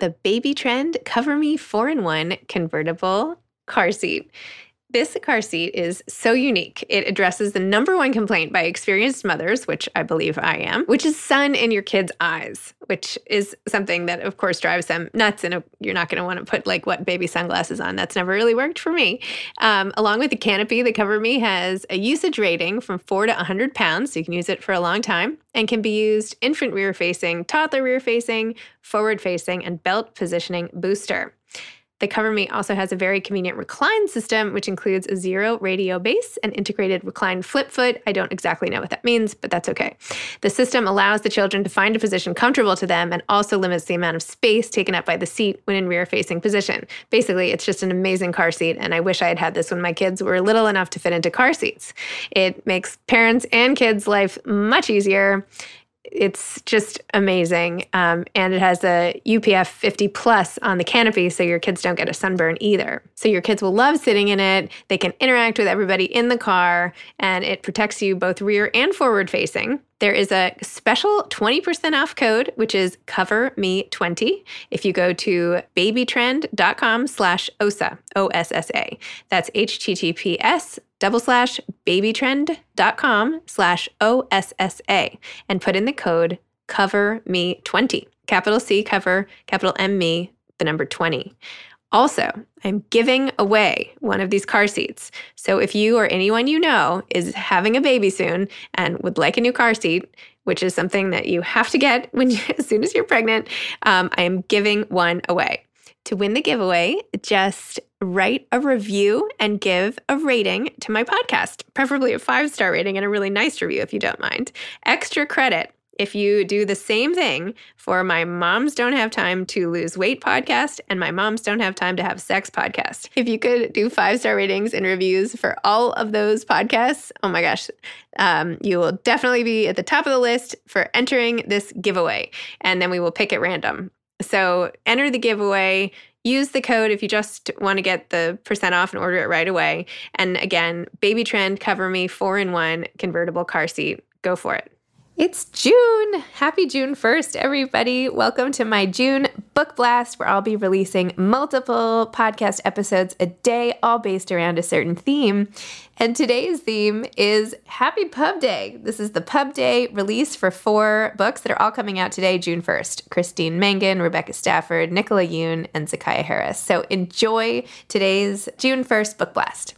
the Baby Trend Cover Me 4-in-1 convertible car seat. This car seat is so unique. It addresses the number one complaint by experienced mothers, which I believe I am, which is sun in your kids' eyes, which is something that, of course, drives them nuts. And you're not going to want to put, like, what, baby sunglasses on. That's never really worked for me. Along with the canopy, the Cover Me has a usage rating from 4 to 100 pounds. So you can use it for a long time and can be used infant rear-facing, toddler rear-facing, forward-facing, and belt positioning booster. The Cover Me also has a very convenient recline system, which includes a 0 radio base and integrated recline flip foot. I don't exactly know what that means, but that's okay. The system allows the children to find a position comfortable to them and also limits the amount of space taken up by the seat when in rear-facing position. Basically, it's just an amazing car seat, and I wish I had had this when my kids were little enough to fit into car seats. It makes parents' and kids' life much easier. It's just amazing. And it has a UPF 50 plus on the canopy, so your kids don't get a sunburn either. So your kids will love sitting in it. They can interact with everybody in the car, and it protects you both rear and forward facing. There is a special 20% off code, which is CoverMe20, if you go to babytrend.com/OSSA, O-S-S-A. That's https://babytrend.com/OSSA, and put in the code CoverMe20, capital C cover, capital M me, the number 20. Also, I'm giving away one of these car seats. So if you or anyone you know is having a baby soon and would like a new car seat, which is something that you have to get as soon as you're pregnant, I am giving one away. To win the giveaway, just write a review and give a rating to my podcast, preferably a 5-star rating and a really nice review if you don't mind. Extra credit if you do the same thing for my Moms Don't Have Time to Lose Weight podcast and my Moms Don't Have Time to Have Sex podcast. If you could do 5-star ratings and reviews for all of those podcasts, oh my gosh, you will definitely be at the top of the list for entering this giveaway. And then we will pick at random. So enter the giveaway. Use the code if you just want to get the percent off and order it right away. And again, Baby Trend Cover Me 4-in-1 convertible car seat. Go for it. It's June. Happy June 1st, everybody. Welcome to my June book blast, where I'll be releasing multiple podcast episodes a day, all based around a certain theme. And today's theme is Happy Pub Day. This is the Pub Day release for 4 books that are all coming out today, June 1st. Christine Mangan, Rebecca Stafford, Nicola Yoon, and Zakiya Harris. So enjoy today's June 1st book blast.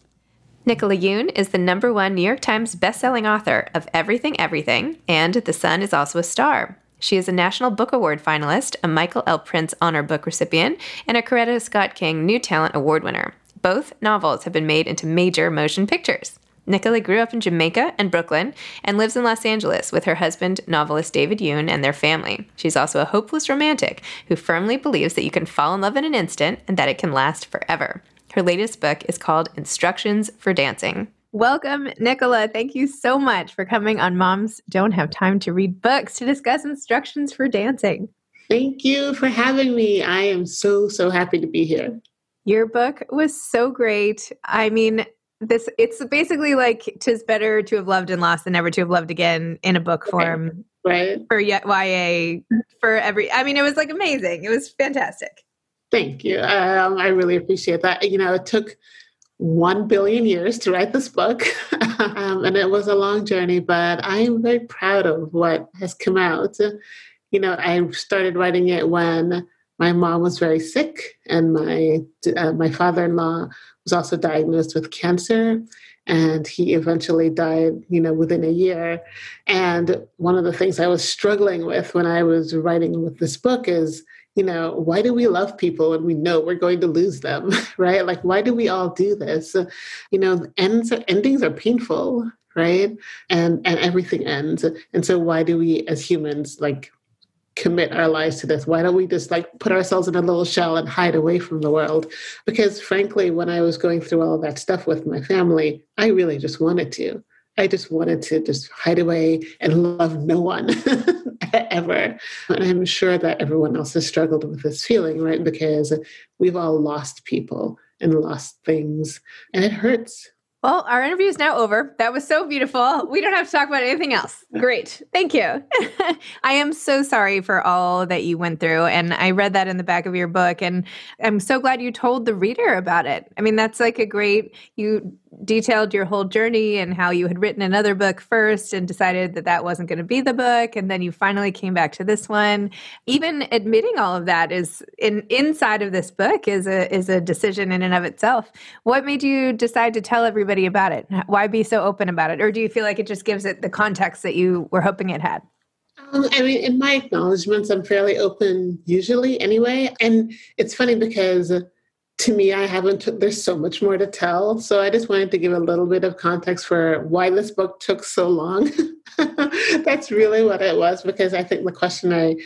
Nicola Yoon is the #1 New York Times bestselling author of Everything, Everything, and The Sun Is Also a Star. She is a National Book Award finalist, a Michael L. Prince Honor Book recipient, and a Coretta Scott King New Talent Award winner. Both novels have been made into major motion pictures. Nicola grew up in Jamaica and Brooklyn and lives in Los Angeles with her husband, novelist David Yoon, and their family. She's also a hopeless romantic who firmly believes that you can fall in love in an instant and that it can last forever. Her latest book is called Instructions for Dancing. Welcome, Nicola. Thank you so much for coming on Moms Don't Have Time to Read Books to discuss Instructions for Dancing. Thank you for having me. I am so happy to be here. Your book was so great. I mean, it's basically like 'tis better to have loved and lost than never to have loved again in a book form. Right. For YA, for every, I mean, it was like amazing. It was fantastic. Thank you. I really appreciate that. You know, it took 1 billion years to write this book, and it was a long journey, but I am very proud of what has come out. You know, I started writing it when my mom was very sick, and my father-in-law was also diagnosed with cancer, and he eventually died, you know, within a year. And one of the things I was struggling with when I was writing with this book is, you know, why do we love people when we know we're going to lose them, right? Like, why do we all do this? You know, endings are painful, right? And everything ends. And so why do we as humans, like, commit our lives to this? Why don't we just, like, put ourselves in a little shell and hide away from the world? Because frankly, when I was going through all of that stuff with my family, I really just wanted to. I just wanted to just hide away and love no one ever. And I'm sure that everyone else has struggled with this feeling, right? Because we've all lost people and lost things, and it hurts. Well, our interview is now over. That was so beautiful. We don't have to talk about anything else. Great. Thank you. I am so sorry for all that you went through. And I read that in the back of your book, and I'm so glad you told the reader about it. I mean, that's like a great, you detailed your whole journey and how you had written another book first and decided that that wasn't going to be the book. And then you finally came back to this one. Even admitting all of that is inside of this book is a decision in and of itself. What made you decide to tell everybody about it? Why be so open about it? Or do you feel like it just gives it the context that you were hoping it had? I mean, in my acknowledgments, I'm fairly open usually anyway. And it's funny because to me, there's so much more to tell. So I just wanted to give a little bit of context for why this book took so long. That's really what it was, because I think the question I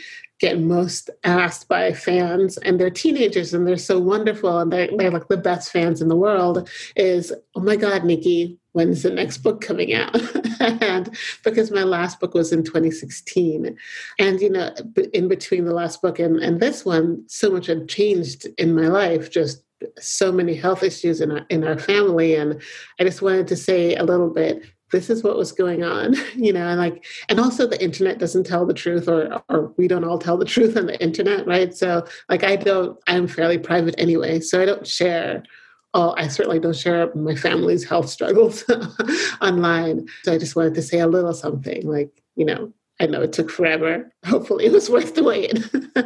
get most asked by fans, and they're teenagers and they're so wonderful and they're like the best fans in the world, is, oh my God, Nikki, when's the next book coming out? And because my last book was in 2016. And, you know, in between the last book and this one, so much had changed in my life, just so many health issues in our family. And I just wanted to say a little bit, this is what was going on, you know, and also the internet doesn't tell the truth, or we don't all tell the truth on the internet, right? So like, I'm fairly private anyway, so I don't share I certainly don't share my family's health struggles online. So I just wanted to say a little something, like, you know, I know it took forever. Hopefully it was worth the wait. Oh,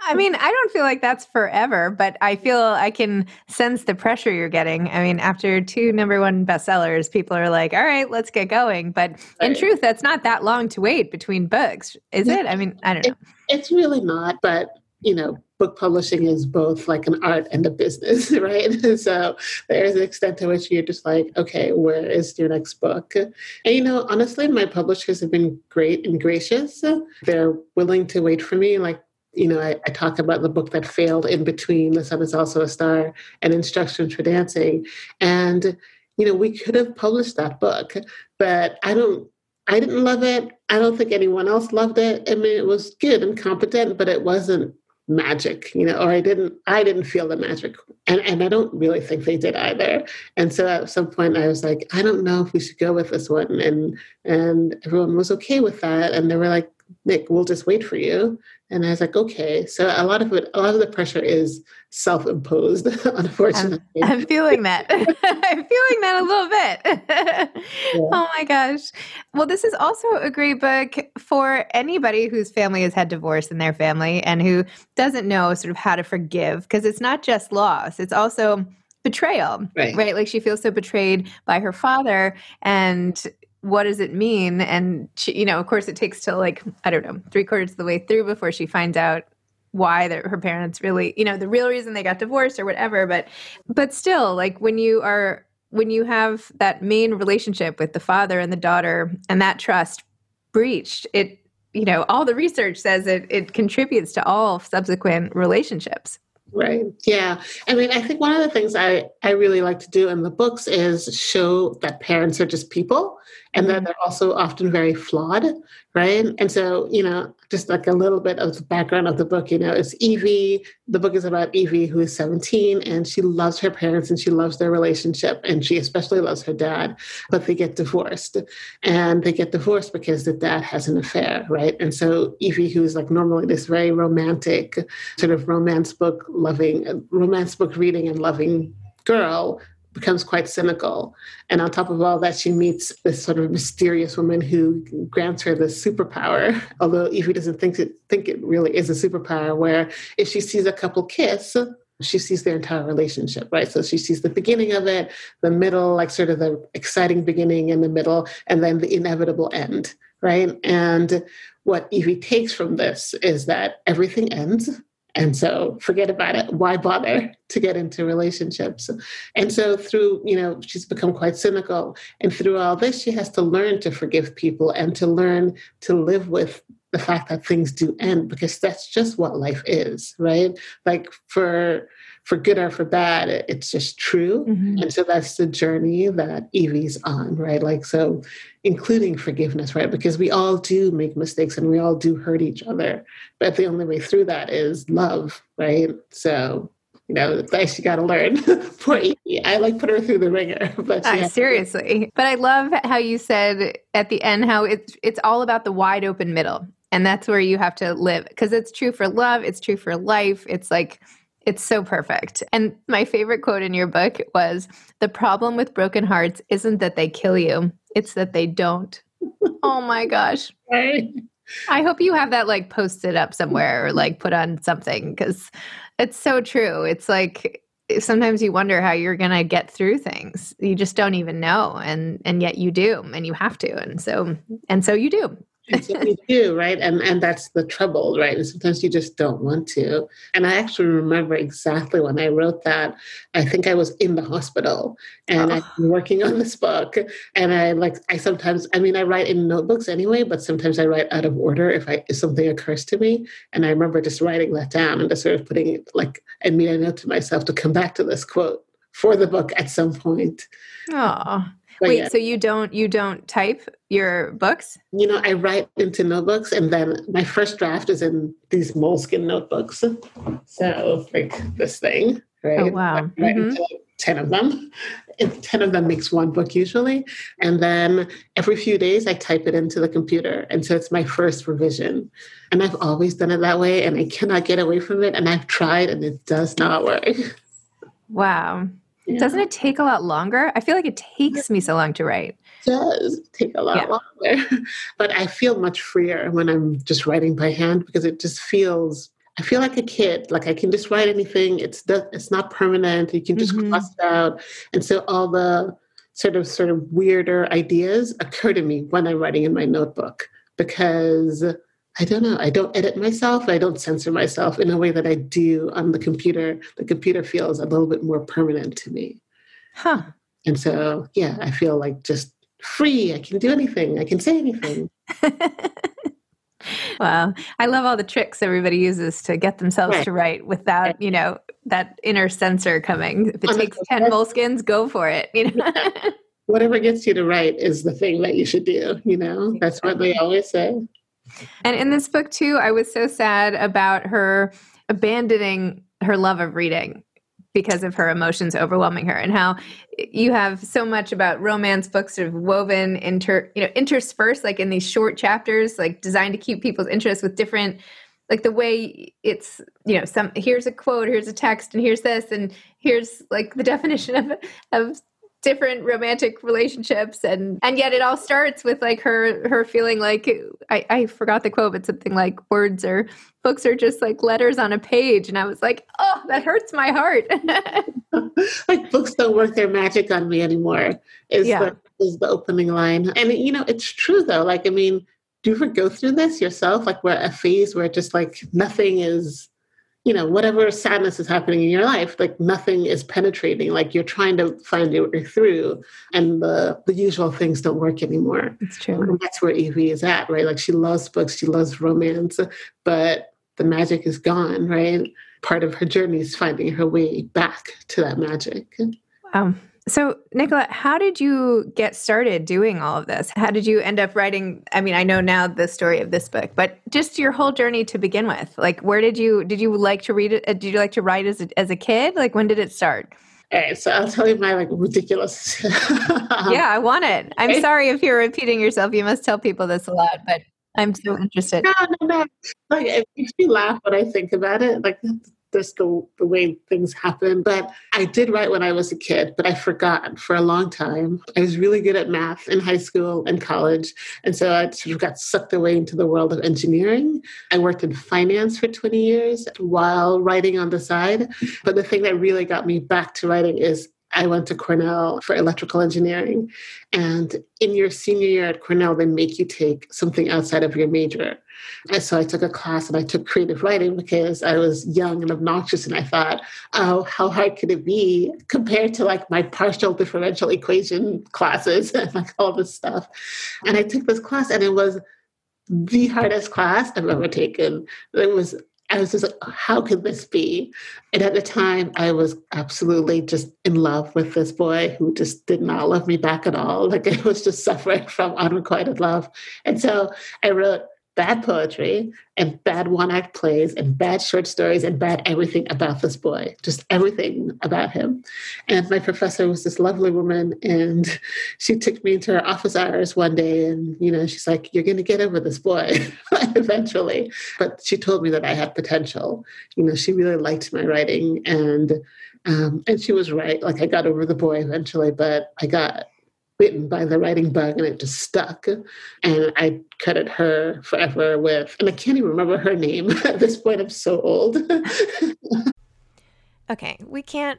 I mean, I don't feel like that's forever, but I feel I can sense the pressure you're getting. I mean, after 2 number 1 bestsellers, people are like, all right, let's get going. But in truth, that's not that long to wait between books, is it? I mean, I don't know. It's really not, but, you know, book publishing is both like an art and a business, right? So there's an extent to which you're just like, okay, where is your next book? And, you know, honestly, my publishers have been great and gracious. They're willing to wait for me. Like, you know, I talk about the book that failed in between The Sun Is Also a Star and Instructions for Dancing. And, you know, we could have published that book, but I didn't love it. I don't think anyone else loved it. I mean, it was good and competent, but it wasn't magic, you know, or I didn't feel the magic. And I don't really think they did either. And so at some point I was like, I don't know if we should go with this one. And everyone was okay with that. And they were like, Nick, we'll just wait for you. And I was like, okay. So a lot of the pressure is self-imposed, unfortunately. I'm feeling that. I'm feeling that a little bit. Yeah. Oh my gosh. Well, this is also a great book for anybody whose family has had divorce in their family and who doesn't know sort of how to forgive, because it's not just loss. It's also betrayal, right? Like, she feels so betrayed by her father, and what does it mean? And she, you know, of course it takes till, like, I don't know, 3/4 of the way through before she finds out why her parents really, you know, the real reason they got divorced or whatever. But still, like, when you have that main relationship with the father and the daughter and that trust breached, it, you know, all the research says it contributes to all subsequent relationships. Right. Yeah. I mean, I think one of the things I really like to do in the books is show that parents are just people and that they're also often very flawed. Right. And so, you know, just like a little bit of the background of the book, you know, it's Evie. The book is about Evie, who is 17, and she loves her parents and she loves their relationship. And she especially loves her dad, but they get divorced, and they get divorced because the dad has an affair. Right. And so Evie, who is like normally this very romantic sort of romance book reading and loving girl, becomes quite cynical. And on top of all that, she meets this sort of mysterious woman who grants her this superpower, although Evie doesn't think it really is a superpower, where if she sees a couple kiss, she sees their entire relationship, right? So she sees the beginning of it, the middle, like sort of the exciting beginning and the middle, and then the inevitable end, right? And what Evie takes from this is that everything ends, and so forget about it. Why bother to get into relationships? And so through, you know, she's become quite cynical. And through all this, she has to learn to forgive people and to learn to live with the fact that things do end, because that's just what life is, right? Like for good or for bad, it's just true. Mm-hmm. And so that's the journey that Evie's on, right? Like, so including forgiveness, right? Because we all do make mistakes and we all do hurt each other. But the only way through that is love, right? So, you know, she got to learn. Poor Evie. I like put her through the ringer. But seriously. But I love how you said at the end, how it's all about the wide open middle. And that's where you have to live, because it's true for love. It's true for life. It's like, it's so perfect. And my favorite quote in your book was, "The problem with broken hearts isn't that they kill you, it's that they don't." Oh my gosh. Right. I hope you have that like posted up somewhere or like put on something, because it's so true. It's like sometimes you wonder how you're going to get through things. You just don't even know. And yet you do, and you have to. And so you do. That's what we do, right? And that's the trouble, right? And sometimes you just don't want to. And I actually remember exactly when I wrote that. I think I was in the hospital and I've been working on this book. And I write in notebooks anyway, but sometimes I write out of order if something occurs to me. And I remember just writing that down and just sort of putting it like, I made a note to myself to come back to this quote for the book at some point. Oh. But wait, yeah. So you don't type your books? You know, I write into notebooks, and then my first draft is in these moleskin notebooks. So like this thing, right? Oh, wow. I write into like 10 of them. And 10 of them makes one book usually. And then every few days I type it into the computer. And so it's my first revision. And I've always done it that way, and I cannot get away from it. And I've tried, and it does not work. Wow. Yeah. Doesn't it take a lot longer? I feel like it takes me so long to write. It does take a lot longer. But I feel much freer when I'm just writing by hand, because it just feels, I feel like a kid. Like I can just write anything. It's not permanent. You can just cross it out. And so all the sort of weirder ideas occur to me when I'm writing in my notebook, because I don't know. I don't edit myself. I don't censor myself in a way that I do on the computer. The computer feels a little bit more permanent to me. Huh. And so, yeah, I feel like just free. I can do anything. I can say anything. Wow. I love all the tricks everybody uses to get themselves to write without, you know, that inner censor coming. If it takes 10 moleskins, go for it. You know? Whatever gets you to write is the thing that you should do. You know, that's what they always say. And in this book, too, I was so sad about her abandoning her love of reading because of her emotions overwhelming her, and how you have so much about romance books sort of woven, interspersed, like in these short chapters, like designed to keep people's interest with different, like the way it's, you know, some, here's a quote, here's a text, and here's this, and here's like the definition of different romantic relationships, and yet it all starts with like her feeling like, I forgot the quote, but something like words or books are just like letters on a page. And I was like, oh, that hurts my heart. Like books don't work their magic on me anymore is the opening line. And you know, it's true though. Like, I mean, do you ever go through this yourself? Like we're at a phase where just like nothing is, you know, whatever sadness is happening in your life, like nothing is penetrating, like you're trying to find your way through, and the usual things don't work anymore. It's true. And that's where Evie is at, right? Like she loves books, she loves romance, but the magic is gone, right? Part of her journey is finding her way back to that magic. Wow. So, Nicola, how did you get started doing all of this? How did you end up writing? I mean, I know now the story of this book, but just your whole journey to begin with. Like, where did you like to read it? Did you like to write as a kid? Like, when did it start? All right, so I'll tell you my ridiculous. Yeah, I want it. I'm sorry if you're repeating yourself. You must tell people this a lot, but I'm so interested. No. Like, it makes me laugh when I think about it. Like, just the way things happen. But I did write when I was a kid, but I forgot for a long time. I was really good at math in high school and college. And so I sort of got sucked away into the world of engineering. I worked in finance for 20 years while writing on the side. But the thing that really got me back to writing is I went to Cornell for electrical engineering. And in your senior year at Cornell, they make you take something outside of your major. And so I took a class and I took creative writing because I was young and obnoxious. And I thought, oh, how hard could it be compared to like my partial differential equation classes and like all this stuff. And I took this class and it was the hardest class I've ever taken. I was just like, how could this be? And at the time, I was absolutely just in love with this boy who just did not love me back at all. Like I was just suffering from unrequited love. And so I wrote bad poetry and bad one-act plays and bad short stories and bad everything about this boy, just everything about him. And my professor was this lovely woman, and she took me into her office hours one day, and, you know, she's like, you're going to get over this boy eventually. But she told me that I had potential. You know, she really liked my writing, and she was right. Like, I got over the boy eventually, but I got bitten by the writing bug and it just stuck. And I credit her forever with, and I can't even remember her name at this point. I'm so old. Okay, we can't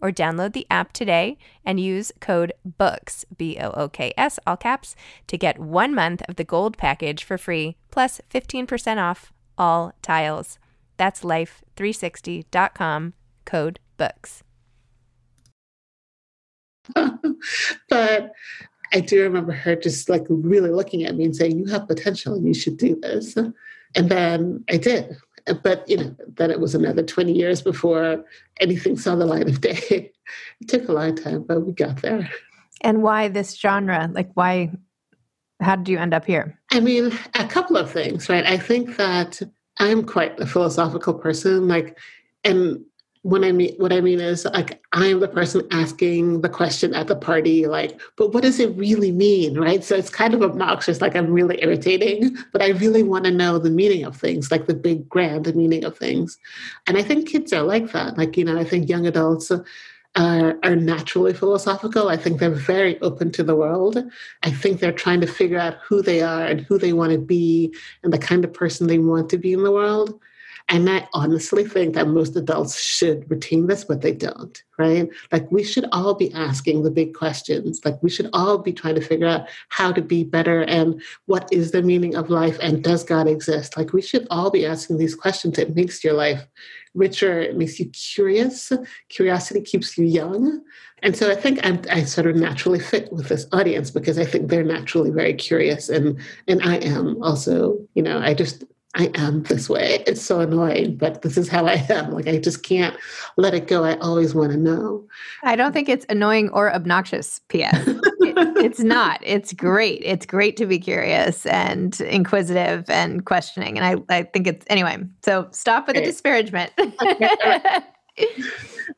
or download the app today and use code BOOKS, B-O-O-K-S, all caps, to get 1 month of the gold package for free, plus 15% off all tiles. That's life360.com, code BOOKS. But I do remember her just like really looking at me and saying, you have potential and you should do this. And then I did. But, you know, then it was another 20 years before anything saw the light of day. It took a long time, but we got there. And why this genre? Like, why? How did you end up here? I mean, a couple of things, right? I think that I'm quite a philosophical person. Like, and what I mean is, like, I am the person asking the question at the party, like, but what does it really mean, right? So it's kind of obnoxious, like I'm really irritating, but I really want to know the meaning of things, like the big grand meaning of things. And I think kids are like that. Like, you know, I think young adults are naturally philosophical. I think they're very open to the world. I think they're trying to figure out who they are and who they want to be and the kind of person they want to be in the world. And I honestly think that most adults should retain this, but they don't, right? Like, we should all be asking the big questions. Like, we should all be trying to figure out how to be better and what is the meaning of life and does God exist? Like, we should all be asking these questions. It makes your life richer, it makes you curious. Curiosity keeps you young. And so I think I sort of naturally fit with this audience because I think they're naturally very curious. And I am also, you know, I am this way. It's so annoying, but this is how I am. Like, I just can't let it go. I always want to know. I don't think it's annoying or obnoxious, P.S. It's not. It's great. It's great to be curious and inquisitive and questioning. And I think it's, anyway, so stop with the disparagement. Okay, all right.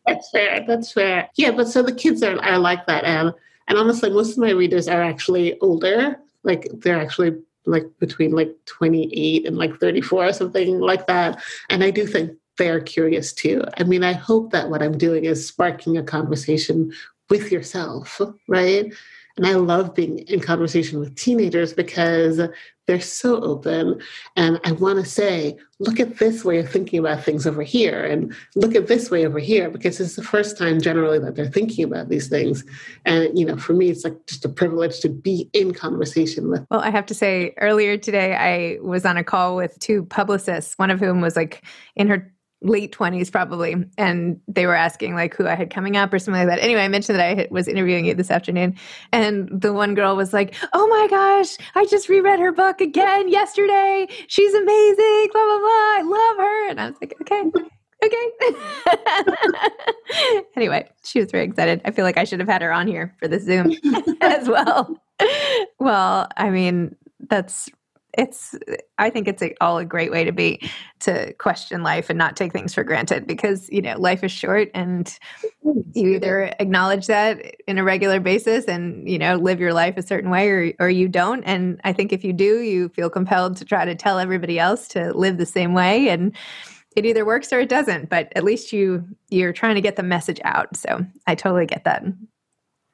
That's fair. That's fair. Yeah, but so the kids are like that. And honestly, most of my readers are actually older. Like, they're actually like between like 28 and like 34 or something like that. And I do think they're curious too. I mean, I hope that what I'm doing is sparking a conversation with yourself, right? And I love being in conversation with teenagers because they're so open. And I want to say, look at this way of thinking about things over here, and look at this way over here, because it's the first time generally that they're thinking about these things. And, you know, for me, it's like just a privilege to be in conversation with. Well, I have to say, earlier today, I was on a call with two publicists, one of whom was like in her late 20s probably. And they were asking like who I had coming up or something like that. Anyway, I mentioned that I was interviewing you this afternoon, and the one girl was like, oh my gosh, I just reread her book again yesterday. She's amazing, blah, blah, blah. I love her. And I was like, okay. Anyway, she was very excited. I feel like I should have had her on here for the Zoom as well. Well, I mean, I think it's all a great way to question life and not take things for granted, because, you know, life is short, and you either acknowledge that in a regular basis and, you know, live your life a certain way, or you don't. And I think if you do, you feel compelled to try to tell everybody else to live the same way, and it either works or it doesn't, but at least you're trying to get the message out. So I totally get that.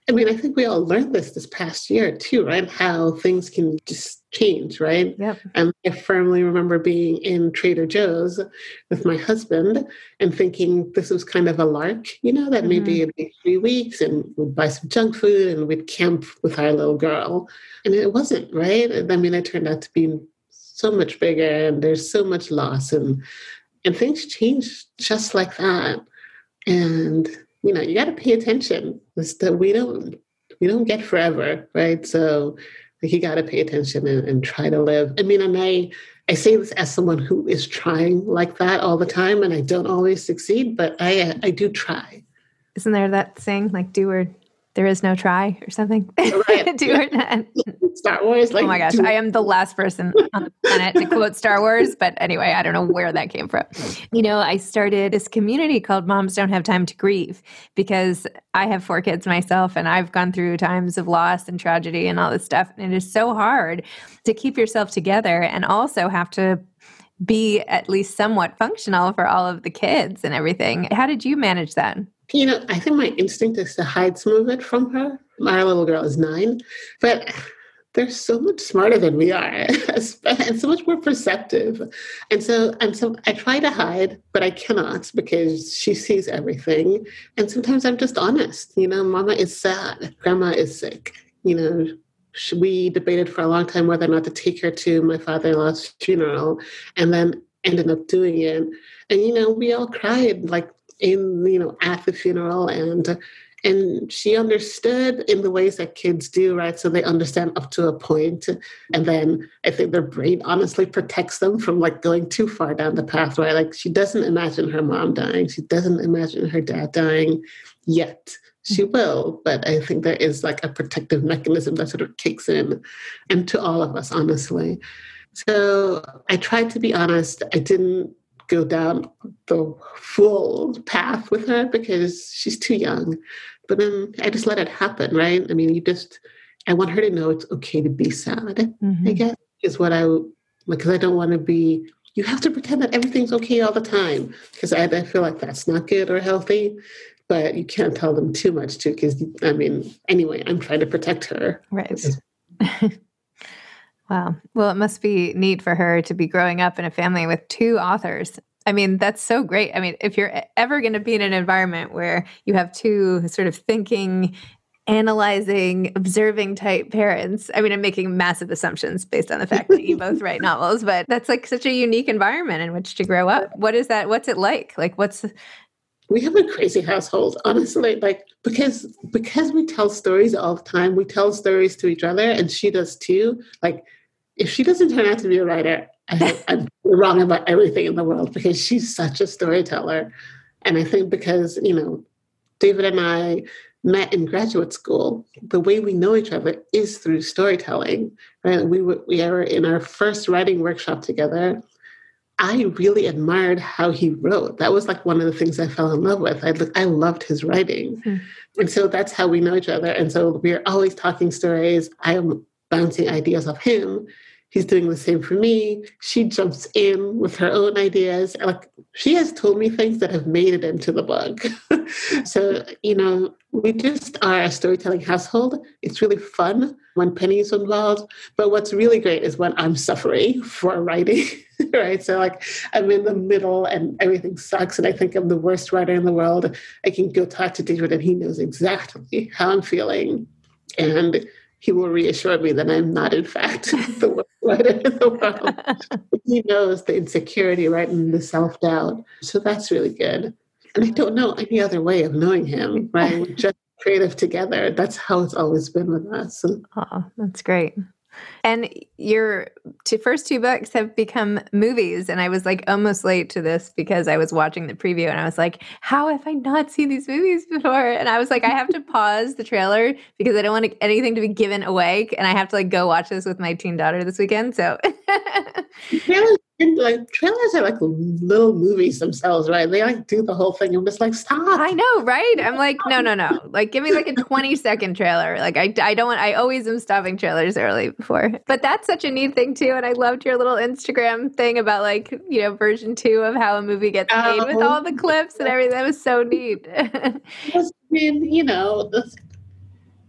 I mean, I think we all learned this past year too, right? How things can just change, right? Yep. And I firmly remember being in Trader Joe's with my husband and thinking this was kind of a lark, you know, that maybe it'd be 3 weeks and we'd buy some junk food and we'd camp with our little girl. And it wasn't, right? I mean, it turned out to be so much bigger, and there's so much loss, and things change just like that. And you know, you got to pay attention. We don't get forever, right? So like, you got to pay attention and try to live. I mean, and I say this as someone who is trying like that all the time, and I don't always succeed, but I do try. Isn't there that saying, like, do or there is no try or something? Right. Do or not. Star Wars. Like, oh my gosh, I am the last person on the planet to quote Star Wars. But anyway, I don't know where that came from. You know, I started this community called Moms Don't Have Time to Grieve because I have 4 kids myself, and I've gone through times of loss and tragedy and all this stuff. And it is so hard to keep yourself together and also have to be at least somewhat functional for all of the kids and everything. How did you manage that? You know, I think my instinct is to hide some of it from her. Our little girl is 9, but they're so much smarter than we are and so much more perceptive. And so I try to hide, but I cannot because she sees everything. And sometimes I'm just honest. You know, Mama is sad. Grandma is sick. You know, we debated for a long time whether or not to take her to my father-in-law's funeral, and then ended up doing it. And, you know, we all cried like, in, you know, at the funeral, and she understood in the ways that kids do, right? So they understand up to a point, and then I think their brain honestly protects them from like going too far down the path, right? Like, she doesn't imagine her mom dying, she doesn't imagine her dad dying yet. She will, but I think there is like a protective mechanism that sort of kicks in, and to all of us, honestly. So I tried to be honest. I didn't go down the full path with her because she's too young. But then I just let it happen, right? I mean, I want her to know it's okay to be sad, I guess, is what because I don't want to be, you have to pretend that everything's okay all the time, because I feel like that's not good or healthy. But you can't tell them too much too, because, I mean, anyway, I'm trying to protect her. Right. Wow. Well, it must be neat for her to be growing up in a family with 2 authors. I mean, that's so great. I mean, if you're ever going to be in an environment where you have 2 sort of thinking analyzing, observing type parents. I mean, I'm making massive assumptions based on the fact that you both write novels, but that's like such a unique environment in which to grow up. What is that? What's it like? Like, what's... We have a crazy household, honestly, like, because we tell stories all the time, we tell stories to each other, and she does too. Like, if she doesn't turn out to be a writer, I'm wrong about everything in the world, because she's such a storyteller. And I think because, you know, David and I met in graduate school, the way we know each other is through storytelling, right? We were in our first writing workshop together. I really admired how he wrote. That was like one of the things I fell in love with. I loved his writing. Mm-hmm. And so that's how we know each other. And so we're always talking stories. I'm bouncing ideas off him. He's doing the same for me. She jumps in with her own ideas. Like, she has told me things that have made it into the book. So, you know, we just are a storytelling household. It's really fun when Penny's involved. But what's really great is when I'm suffering for writing, right? So, like, I'm in the middle and everything sucks and I think I'm the worst writer in the world. I can go talk to David and he knows exactly how I'm feeling. And he will reassure me that I'm not, in fact, the worst writer in the world. He knows the insecurity, right, and the self-doubt. So that's really good. And I don't know any other way of knowing him, right? We're just creative together. That's how it's always been with us. Oh, that's great. And your first two books have become movies. And I was like almost late to this because I was watching the preview and I was like, how have I not seen these movies before? And I was like, I have to pause the trailer because I don't want anything to be given away. And I have to like go watch this with my teen daughter this weekend. So trailers are like little movies themselves, right? They like do the whole thing. I'm just like, stop. I know, right? I'm like, no. Like, give me like a 20-second trailer. Like, I don't want, I always am stopping trailers early before. But that's such a neat thing too. And I loved your little Instagram thing about like, you know, version 2 of how a movie gets made with all the clips and everything. That was so neat. You know,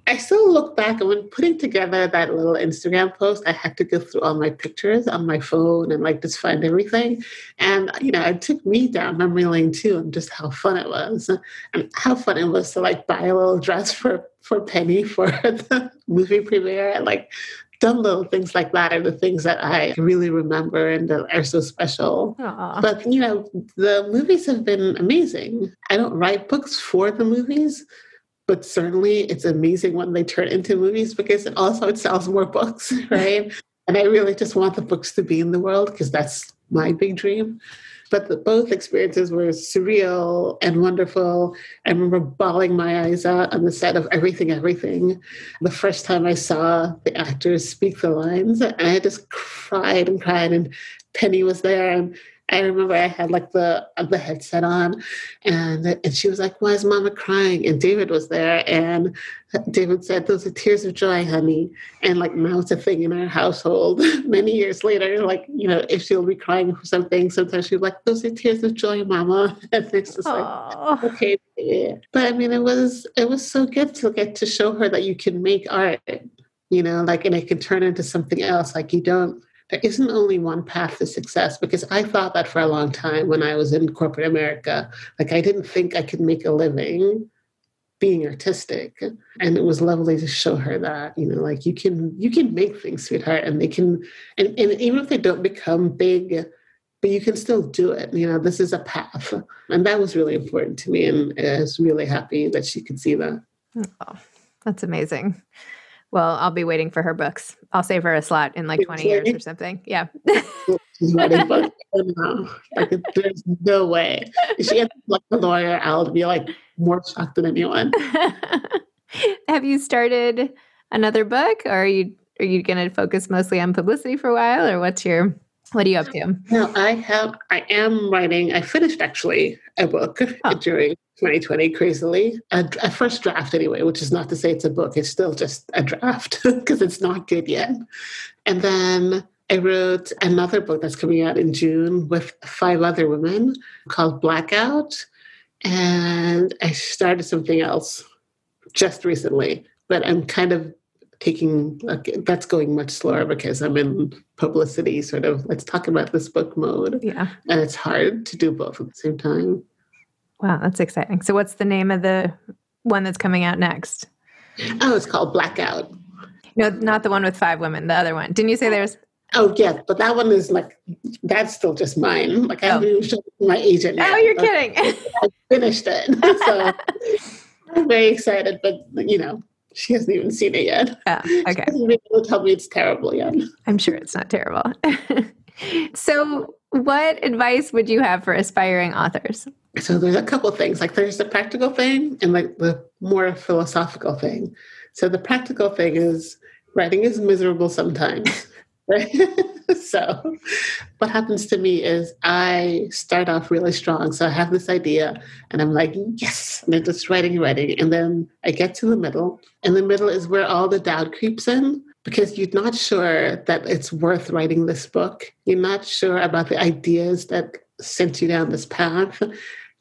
I still look back, and when putting together that little Instagram post, I had to go through all my pictures on my phone and like just find everything. And, you know, it took me down memory lane too, and just how fun it was, and how fun it was to like buy a little dress for Penny for the movie premiere, and like dumb little things like that are the things that I really remember and that are so special. Aww. But, you know, the movies have been amazing. I don't write books for the movies, but certainly it's amazing when they turn into movies because it sells more books, right? And I really just want the books to be in the world because that's my big dream. But both experiences were surreal and wonderful. I remember bawling my eyes out on the set of Everything, Everything. The first time I saw the actors speak the lines, and I just cried, and Penny was there, and I remember I had like the headset on and she was like, why is mama crying? And David was there and David said, those are tears of joy, honey. And like now it's a thing in our household many years later, like, you know, if she'll be crying for something, sometimes she'll be like, those are tears of joy, mama. And it's just like, okay. Yeah. But I mean, it was so good to get to show her that you can make art, you know, like, and it can turn into something else. Like there isn't only one path to success, because I thought that for a long time when I was in corporate America. Like, I didn't think I could make a living being artistic. And it was lovely to show her that, you know, like you can make things, sweetheart, and they can, and even if they don't become big, but you can still do it. You know, this is a path. And that was really important to me. And I was really happy that she could see that. Oh, that's amazing. Well, I'll be waiting for her books. I'll save her a slot in like 20 years or something. Yeah. She's writing books. Like, there's no way. If she ends up like a lawyer, I'll be like more shocked than anyone. Have you started another book, or are you going to focus mostly on publicity for a while, or what are you up to? No, I finished actually a book during 2020, crazily, a first draft anyway, which is not to say it's a book. It's still just a draft because it's not good yet. And then I wrote another book that's coming out in June with 5 other women called Blackout. And I started something else just recently, but I'm kind of that's going much slower because I'm in publicity sort of, let's talk about this book mode. Yeah. And it's hard to do both at the same time. Wow, that's exciting. So what's the name of the one that's coming out next? Oh, it's called Blackout. No, not the one with five women, the other one. Didn't you say there's... Oh, yeah, but that one is like, that's still just mine. Like, I haven't even shown my agent yet. Oh, you're kidding. I finished it. So I'm very excited, but, you know, she hasn't even seen it yet. Oh, okay. She hasn't been able to tell me it's terrible yet. I'm sure it's not terrible. So what advice would you have for aspiring authors? So there's a couple things. Like, there's the practical thing and, like, the more philosophical thing. So the practical thing is writing is miserable sometimes. Right? So what happens to me is I start off really strong. So I have this idea and I'm like, yes, and I'm just writing. And then I get to the middle, and the middle is where all the doubt creeps in, because you're not sure that it's worth writing this book. You're not sure about the ideas that sent you down this path.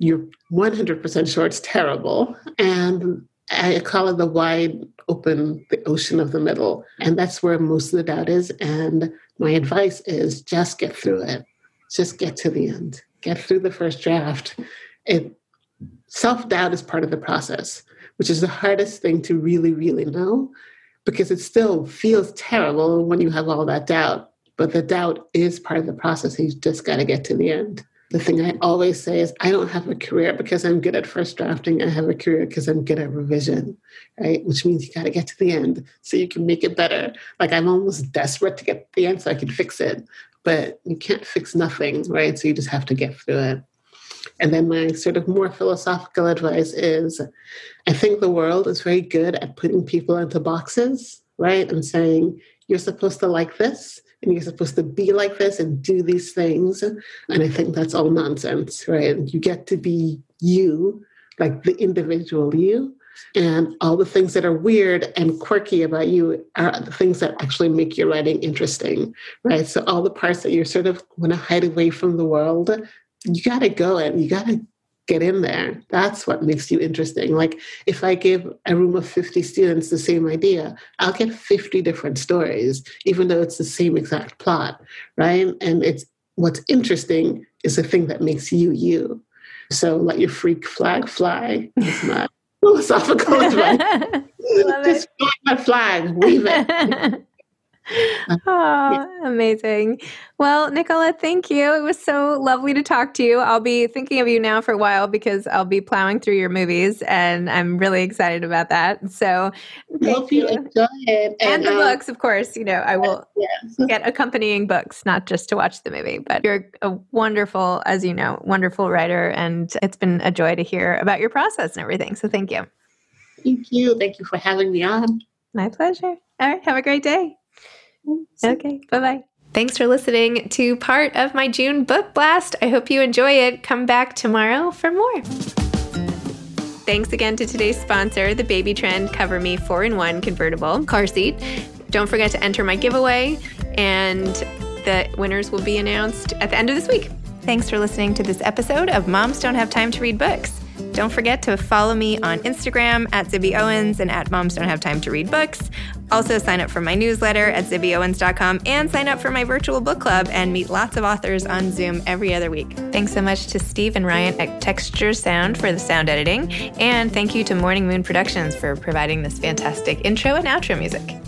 You're 100% sure it's terrible. And I call it the wide open, the ocean of the middle. And that's where most of the doubt is. And my advice is just get through it. Just get to the end. Get through the first draft. Self-doubt is part of the process, which is the hardest thing to really, really know, because it still feels terrible when you have all that doubt. But the doubt is part of the process. You just got to get to the end. The thing I always say is I don't have a career because I'm good at first drafting. I have a career because I'm good at revision, right? Which means you got to get to the end so you can make it better. Like, I'm almost desperate to get to the end so I can fix it, but you can't fix nothing, right? So you just have to get through it. And then my sort of more philosophical advice is I think the world is very good at putting people into boxes, right? And saying, you're supposed to like this. And you're supposed to be like this and do these things. And I think that's all nonsense, right? You get to be you, like the individual you. And all the things that are weird and quirky about you are the things that actually make your writing interesting, right? So all the parts that you're sort of want to hide away from the world, you got to go and you got to get in there. That's what makes you interesting. Like, if I give a room of 50 students the same idea, I'll get 50 different stories, even though it's the same exact plot, right? And it's what's interesting is the thing that makes you, you. So let your freak flag fly. It's not philosophical advice. Just fly that flag, wave it. Oh, amazing. Well, Nicola, thank you. It was so lovely to talk to you. I'll be thinking of you now for a while because I'll be plowing through your movies, and I'm really excited about that. So hope you enjoy it. And the books, of course, you know, I will get accompanying books, not just to watch the movie, but you're a wonderful, as you know, wonderful writer. And it's been a joy to hear about your process and everything. So thank you. Thank you. Thank you for having me on. My pleasure. All right. Have a great day. Okay, bye-bye. Thanks for listening to part of my June book blast. I hope you enjoy it. Come back tomorrow for more. Thanks again to today's sponsor, the Baby Trend Cover Me 4-in-1 convertible car seat. Don't forget to enter my giveaway, and the winners will be announced at the end of this week. Thanks for listening to this episode of Moms Don't Have Time to Read Books. Don't forget to follow me on Instagram at Zibby Owens and at Moms Don't Have Time to Read Books. Also sign up for my newsletter at zibbyowens.com and sign up for my virtual book club and meet lots of authors on Zoom every other week. Thanks so much to Steve and Ryan at Texture Sound for the sound editing. And thank you to Morning Moon Productions for providing this fantastic intro and outro music.